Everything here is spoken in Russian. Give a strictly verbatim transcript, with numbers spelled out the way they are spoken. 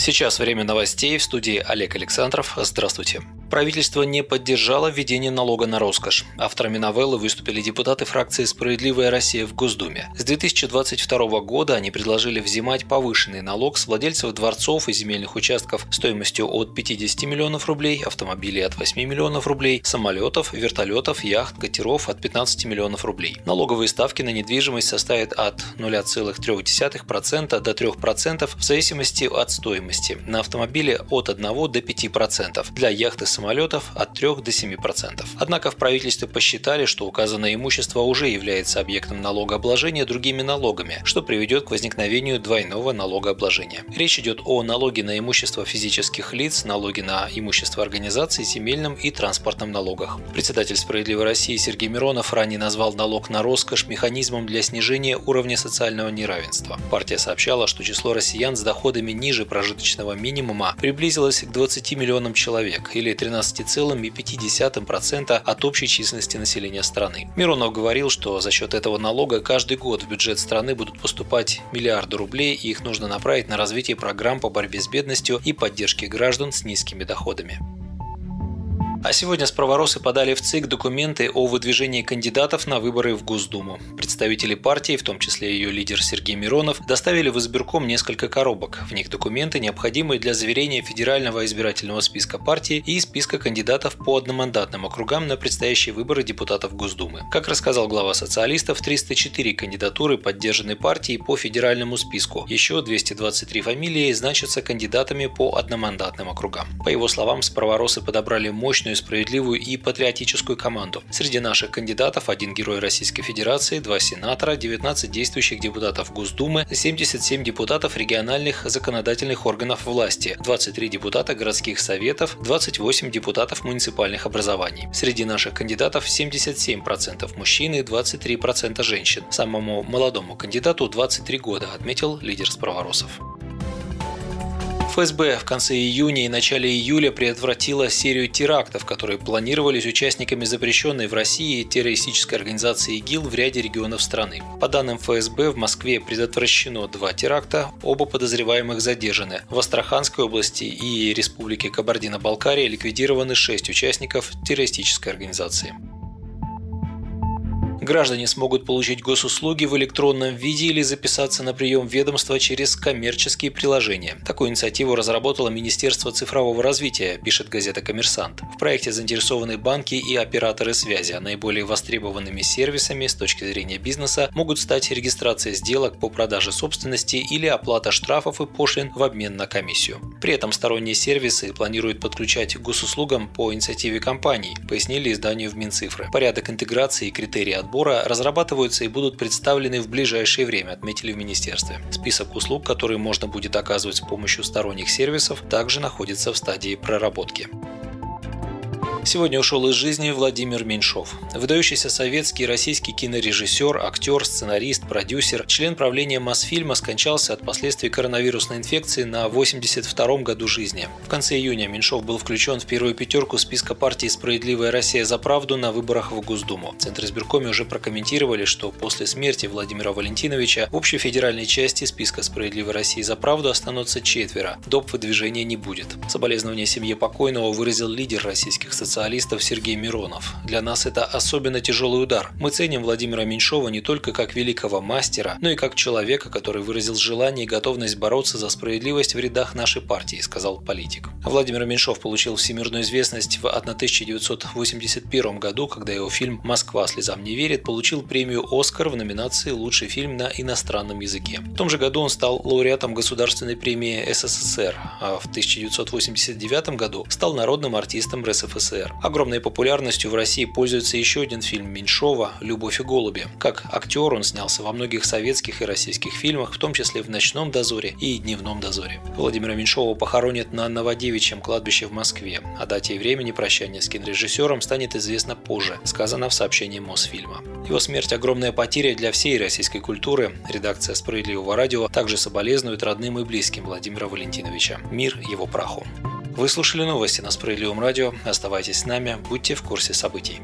Сейчас время новостей. В студии Олег Александров. Здравствуйте. Правительство не поддержало введение налога на роскошь. Авторами новеллы выступили депутаты фракции «Справедливая Россия» в Госдуме. С две тысячи двадцать второго года они предложили взимать повышенный налог с владельцев дворцов и земельных участков стоимостью от пятидесяти миллионов рублей, автомобилей от восьми миллионов рублей, самолетов, вертолетов, яхт, катеров от пятнадцати миллионов рублей. Налоговые ставки на недвижимость составят от ноль целых три десятых процента до трёх процентов в зависимости от стоимости. На автомобиле от одного до пяти процентов. Для яхты самолетов самолетов от трёх до семи процентов. Однако в правительстве посчитали, что указанное имущество уже является объектом налогообложения другими налогами, что приведет к возникновению двойного налогообложения. Речь идет о налоге на имущество физических лиц, налоге на имущество организаций, земельном и транспортном налогах. Председатель «Справедливой России» Сергей Миронов ранее назвал налог на роскошь механизмом для снижения уровня социального неравенства. Партия сообщала, что число россиян с доходами ниже прожиточного минимума приблизилось к двадцати миллионам человек, или тринадцати целых пяти десятых процента от общей численности населения страны. Миронов говорил, что за счет этого налога каждый год в бюджет страны будут поступать миллиарды рублей, и их нужно направить на развитие программ по борьбе с бедностью и поддержке граждан с низкими доходами. А сегодня справороссы подали в ЦИК документы о выдвижении кандидатов на выборы в Госдуму. Представители партии, в том числе ее лидер Сергей Миронов, доставили в избирком несколько коробок. В них документы, необходимые для заверения федерального избирательного списка партии и списка кандидатов по одномандатным округам на предстоящие выборы депутатов Госдумы. Как рассказал глава социалистов, триста четыре кандидатуры поддержаны партией по федеральному списку. Еще двести двадцать три фамилии значатся кандидатами по одномандатным округам. По его словам, справороссы подобрали мощную, справедливую и патриотическую команду. Среди наших кандидатов один герой Российской Федерации, два сенатора, девятнадцать действующих депутатов Госдумы, семьдесят семь депутатов региональных законодательных органов власти, двадцать три депутата городских советов, двадцать восемь депутатов муниципальных образований. Среди наших кандидатов семьдесят семь процентов мужчин и двадцать три процента женщин. Самому молодому кандидату двадцать три года, отметил лидер справороссов. эф эс бэ в конце июня и начале июля предотвратила серию терактов, которые планировались участниками запрещенной в России террористической организации ИГИЛ в ряде регионов страны. По данным эф эс бэ, в Москве предотвращено два теракта, оба подозреваемых задержаны. В Астраханской области и Республике Кабардино-Балкария ликвидированы шесть участников террористической организации. Граждане смогут получить госуслуги в электронном виде или записаться на прием в ведомство через коммерческие приложения. Такую инициативу разработало Министерство цифрового развития, пишет газета «Коммерсант». В проекте заинтересованы банки и операторы связи. Наиболее востребованными сервисами с точки зрения бизнеса могут стать регистрация сделок по продаже собственности или оплата штрафов и пошлин в обмен на комиссию. При этом сторонние сервисы планируют подключать к госуслугам по инициативе компаний, пояснили изданию в Минцифры. Порядок интеграции и критерии отбора разрабатываются и будут представлены в ближайшее время, отметили в министерстве. Список услуг, которые можно будет оказывать с помощью сторонних сервисов, также находится в стадии проработки. Сегодня ушел из жизни Владимир Меньшов. Выдающийся советский и российский кинорежиссер, актер, сценарист, продюсер, член правления Мосфильма скончался от последствий коронавирусной инфекции на восемьдесят втором году жизни. В конце июня Меньшов был включен в первую пятерку списка партии «Справедливая Россия за правду» на выборах в Госдуму. В Центризбиркоме уже прокомментировали, что после смерти Владимира Валентиновича в общей федеральной части списка «Справедливой России за правду» останутся четверо. Доп. Выдвижения не будет. Соболезнования семье покойного выразил лидер российских социалистов. Социалистов Сергей Миронов. «Для нас это особенно тяжелый удар. Мы ценим Владимира Меньшова не только как великого мастера, но и как человека, который выразил желание и готовность бороться за справедливость в рядах нашей партии», – сказал политик. Владимир Меньшов получил всемирную известность в тысяча девятьсот восемьдесят первом году, когда его фильм «Москва слезам не верит» получил премию «Оскар» в номинации «Лучший фильм на иностранном языке». В том же году он стал лауреатом Государственной премии эс эс эс эр, а в тысяча девятьсот восемьдесят девятом году стал народным артистом эр эс эф эс эр. Огромной популярностью в России пользуется еще один фильм Меньшова «Любовь и голуби». Как актер он снялся во многих советских и российских фильмах, в том числе в «Ночном дозоре» и «Дневном дозоре». Владимира Меньшова похоронят на Новодевичьем кладбище в Москве. О дате и времени прощания с кинорежиссером станет известно позже, сказано в сообщении Мосфильма. Его смерть – огромная потеря для всей российской культуры. Редакция «Справедливого радио» также соболезнует родным и близким Владимира Валентиновича. Мир его праху. Вы слушали новости на Справедливом радио. Оставайтесь с нами, будьте в курсе событий.